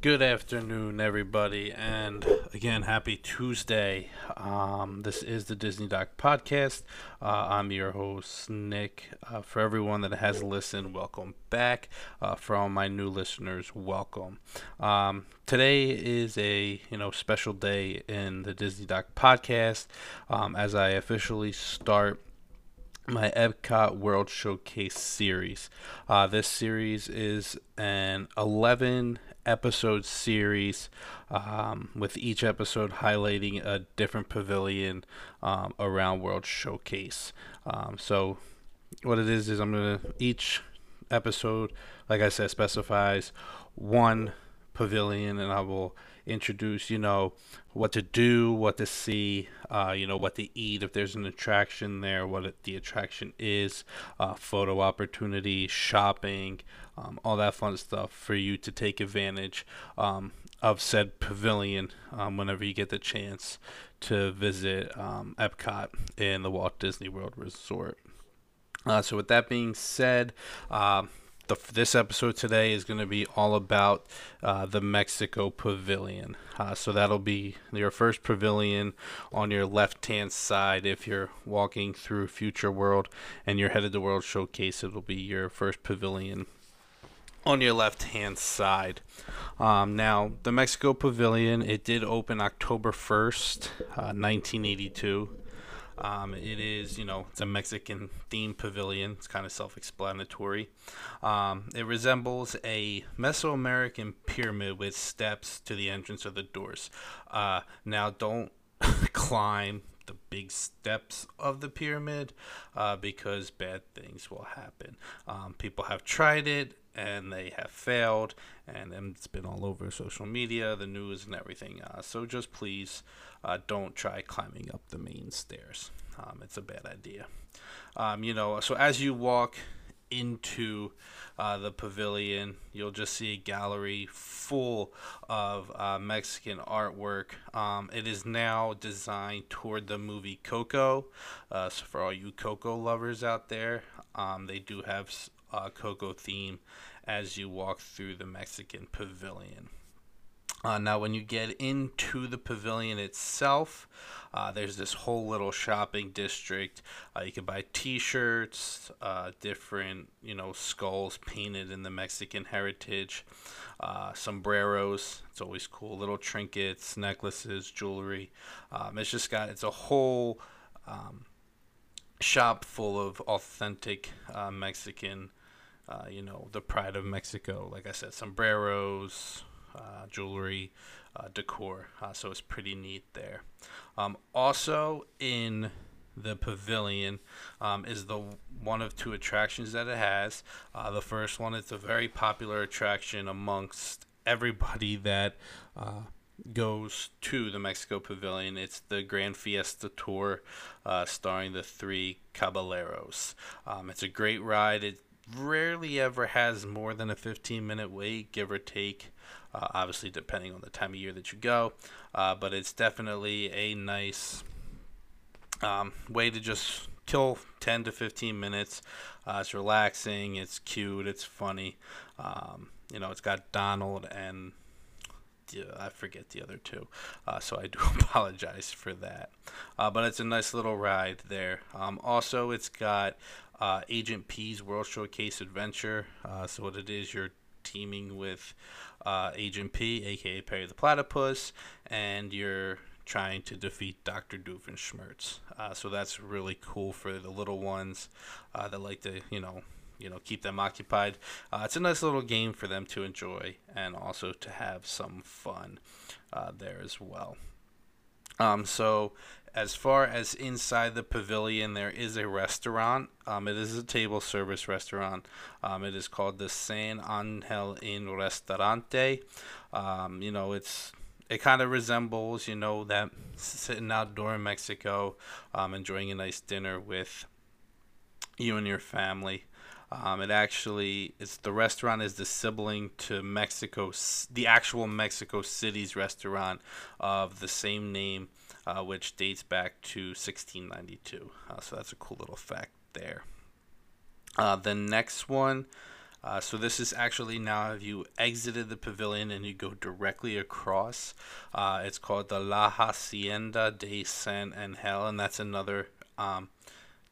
Good afternoon, everybody, and again, happy Tuesday. This is the Disney Doc Podcast. I'm your host, Nick. For everyone that has listened, welcome back. For all my new listeners, welcome. Today is a special day in the Disney Doc Podcast, as I officially start my Epcot World Showcase series. This series is an 11-episode series, with each episode highlighting a different pavilion around World Showcase. So what it is I'm going to, each episode, like I said, specifies one pavilion, and I will introduce what to do, what to see, what to eat, if there's an attraction there, what the attraction is, photo opportunities, shopping, all that fun stuff for you to take advantage of said pavilion whenever you get the chance to visit Epcot and the Walt Disney World Resort. So with that being said, this episode today is going to be all about the Mexico Pavilion. So that'll be your first pavilion on your left-hand side. If you're walking through Future World and you're headed to World Showcase, it'll be your first pavilion on your left-hand side. Now, the Mexico Pavilion, it did open October 1st, 1982. It is, it's a Mexican themed pavilion. It's kind of self-explanatory. It resembles a Mesoamerican pyramid with steps to the entrance of the doors. Now, don't climb the big steps of the pyramid because bad things will happen. People have tried it and they have failed, and it's been all over social media, the news, and everything. So just please don't try climbing up the main stairs. It's a bad idea. So as you walk into the pavilion, you'll just see a gallery full of Mexican artwork. It is now designed toward the movie Coco. So for all you Coco lovers out there, they do have Coco theme as you walk through the Mexican pavilion. Now, when you get into the pavilion itself, there's this whole little shopping district. You can buy T-shirts, different, skulls painted in the Mexican heritage, sombreros. It's always cool. Little trinkets, necklaces, jewelry. It's a whole shop full of authentic Mexican, the pride of Mexico. Like I said, sombreros, jewelry, decor. So it's pretty neat there. Also in the pavilion is the one of two attractions that it has. The first one, it's a very popular attraction amongst everybody that goes to the Mexico Pavilion. It's the Gran Fiesta Tour, starring the three Caballeros. It's a great ride. It rarely ever has more than a 15-minute wait, give or take, obviously depending on the time of year that you go. But it's definitely a nice way to just kill 10 to 15 minutes. It's relaxing, it's cute, it's funny. It's got Donald and I forget the other two, so I do apologize for that. But it's a nice little ride there. Also, it's got Agent P's World Showcase Adventure. So what it is, you're teaming with Agent P, aka Perry the Platypus, and you're trying to defeat Dr. Doofenshmirtz. So that's really cool for the little ones that like to, keep them occupied. It's a nice little game for them to enjoy and also to have some fun there as well. So As far as inside the pavilion, there is a restaurant. It is a table service restaurant. It is called the San Angel Inn Ristorante. You know, it kind of resembles, you know, that sitting outdoor in Mexico, enjoying a nice dinner with you and your family. It actually, the restaurant is the sibling to Mexico, the actual Mexico City's restaurant of the same name, which dates back to 1692. So that's a cool little fact there. The next one, so this is actually now if you exited the pavilion and you go directly across, it's called the La Hacienda de San Angel, and that's another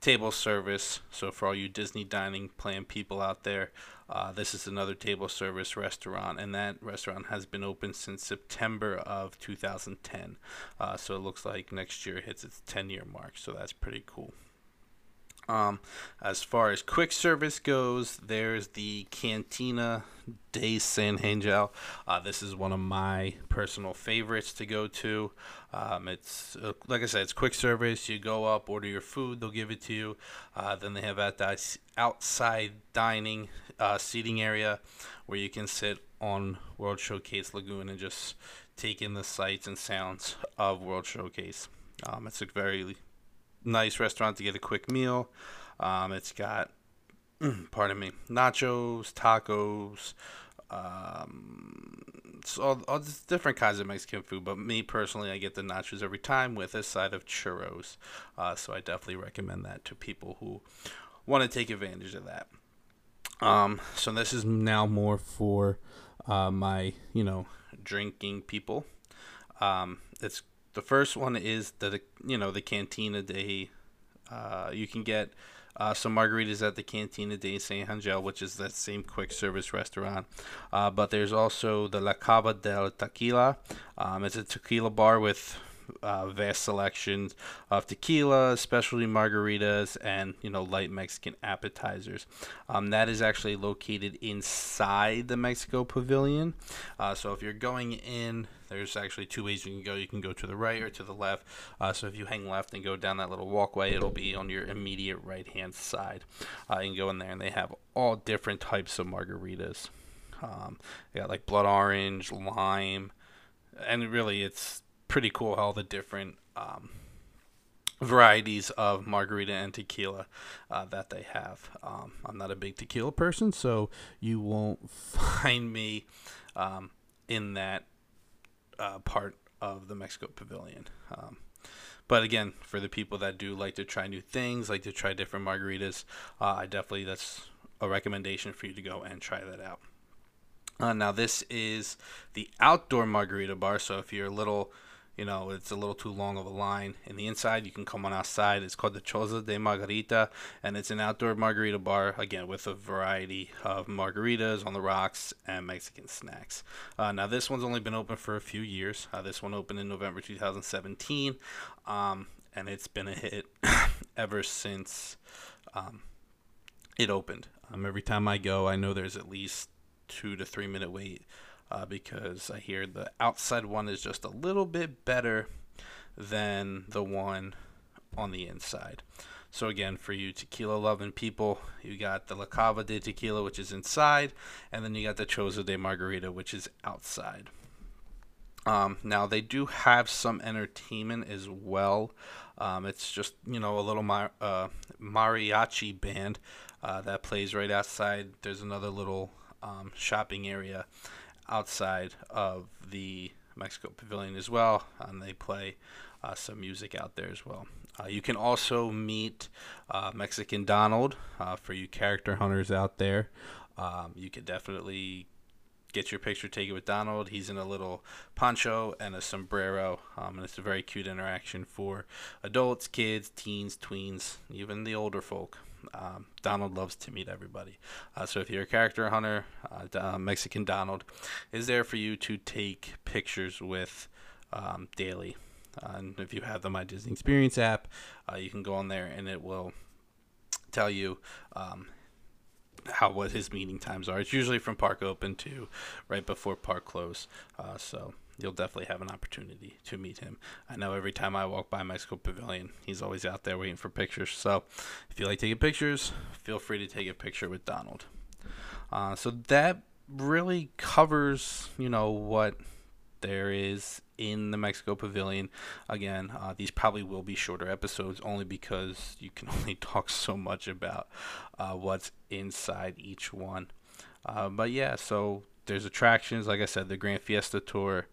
table service. So for all you Disney dining plan people out there, this is another table service restaurant, and that restaurant has been open since September of 2010. So it looks like next year hits its 10-year mark, so that's pretty cool. As far as quick service goes, there's the Cantina de San Angel. This is one of my personal favorites to go to. It's like I said, it's quick service. You go up, order your food, they'll give it to you. Then they have that outside dining seating area where you can sit on World Showcase Lagoon and just take in the sights and sounds of World Showcase. It's a very nice restaurant to get a quick meal. It's got, pardon me, nachos, tacos, all different kinds of Mexican food. But me personally, I get the nachos every time with a side of churros. So I definitely recommend that to people who want to take advantage of that. So this is now more for my, you know, drinking people. It's the first one is the, you know, the Cantina de, you can get some margaritas at the Cantina de San Angel, which is that same quick service restaurant. But there's also the La Cava del Tequila. It's a tequila bar with vast selections of tequila, specialty margaritas, and, you know, light Mexican appetizers. That is actually located inside the Mexico Pavilion. So if you're going in, there's actually two ways you can go. You can go to the right or to the left. So if you hang left and go down that little walkway, it'll be on your immediate right hand side. You can go in there and they have all different types of margaritas. They got like blood orange, lime, and really it's pretty cool all the different varieties of margarita and tequila that they have. I'm not a big tequila person, so you won't find me in that part of the Mexico Pavilion. But again, for the people that do like to try new things, like to try different margaritas, I definitely, that's a recommendation for you to go and try that out. Now this is the outdoor margarita bar, so if you're a little, you know, it's a little too long of a line in the inside, you can come on outside. It's called the Choza de Margarita, and it's an outdoor margarita bar, again, with a variety of margaritas on the rocks and Mexican snacks. Now, this one's only been open for a few years. This one opened in November 2017, and it's been a hit ever since it opened. Every time I go, I know there's at least 2 to 3 minute wait, because I hear the outside one is just a little bit better than the one on the inside. So again, for you tequila loving people, you got the La Cava de Tequila, which is inside, and then you got the Choza de Margarita, which is outside. Now they do have some entertainment as well. It's just, you know, a little mariachi band that plays right outside. There's another little shopping area outside of the Mexico Pavilion as well, and they play some music out there as well. You can also meet Mexican Donald for you character hunters out there. You can definitely get your picture taken with Donald. He's in a little poncho and a sombrero, and it's a very cute interaction for adults, kids, teens, tweens, even the older folk. Donald loves to meet everybody. So if you're a character hunter, Mexican Donald is there for you to take pictures with daily. And if you have the My Disney Experience app, you can go on there and it will tell you what his meeting times are. It's usually from park open to right before park close. So you'll definitely have an opportunity to meet him. I know every time I walk by Mexico Pavilion, he's always out there waiting for pictures. So if you like taking pictures, feel free to take a picture with Donald. So that really covers, you know, what there is in the Mexico Pavilion. Again, these probably will be shorter episodes only because you can only talk so much about what's inside each one. But yeah, so there's attractions. Like I said, the Gran Fiesta Tour.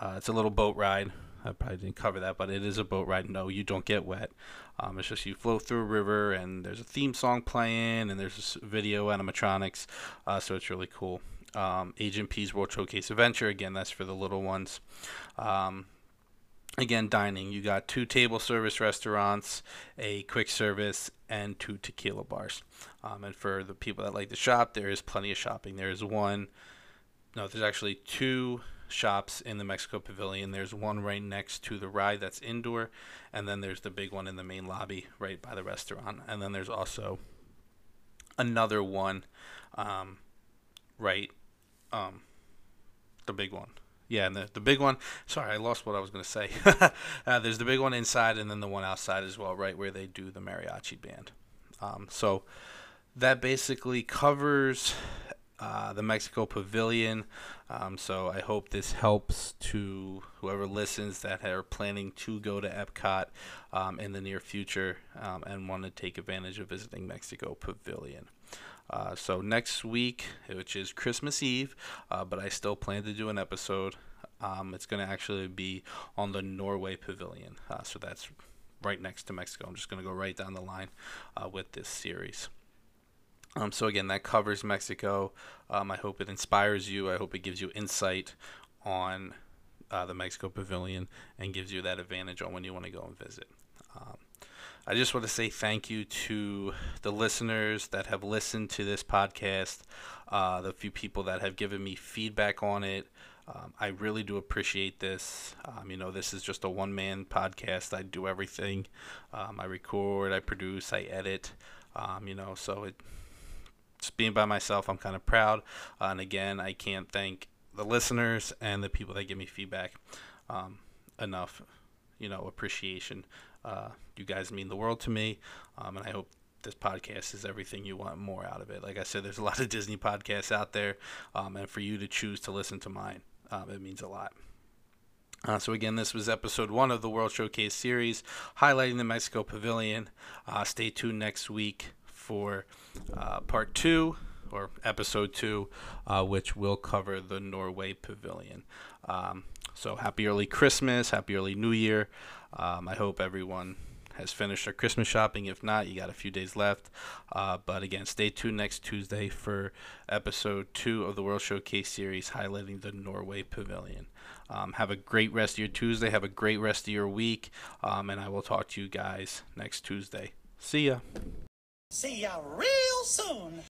It's a little boat ride. I probably didn't cover that, but it is a boat ride. No, you don't get wet. It's just you float through a river, and there's a theme song playing, and there's video animatronics. So it's really cool. Agent P's World Showcase Adventure. Again, that's for the little ones. Again, dining. You got 2 table service restaurants, a quick service, and 2 tequila bars. And for the people that like to shop, there is plenty of shopping. There is actually 2 shops in the Mexico Pavilion. There's one right next to the ride that's indoor, and then there's the big one in the main lobby right by the restaurant. And then there's also another one the big one. Yeah, and the big one, sorry, I lost what I was going to say. There's the big one inside and then the one outside as well, right where they do the mariachi band. So that basically covers the Mexico Pavilion. So I hope this helps to whoever listens that are planning to go to Epcot in the near future and want to take advantage of visiting Mexico Pavilion. So next week, which is Christmas Eve, but I still plan to do an episode. It's going to actually be on the Norway Pavilion. So that's right next to Mexico. I'm just going to go right down the line with this series. So again, that covers Mexico. I hope it inspires you. I hope it gives you insight on the Mexico Pavilion and gives you that advantage on when you want to go and visit. I just want to say thank you to the listeners that have listened to this podcast, the few people that have given me feedback on it. I really do appreciate this. This is just a one-man podcast. I do everything. I record, I produce, I edit. So it's being by myself, I'm kind of proud. And again, I can't thank the listeners and the people that give me feedback enough. Appreciation. You guys mean the world to me, and I hope this podcast is everything you want more out of it. Like I said, there's a lot of Disney podcasts out there, and for you to choose to listen to mine, it means a lot. So again, this was episode 1 of the World Showcase series, highlighting the Mexico Pavilion. Stay tuned next week for part 2, or episode 2, which will cover the Norway Pavilion. So happy early Christmas, happy early New Year. I hope everyone has finished their Christmas shopping. If not, you got a few days left. But again, stay tuned next Tuesday for episode 2 of the World Showcase series highlighting the Norway Pavilion. Have a great rest of your Tuesday. Have a great rest of your week. And I will talk to you guys next Tuesday. See ya. See ya real soon.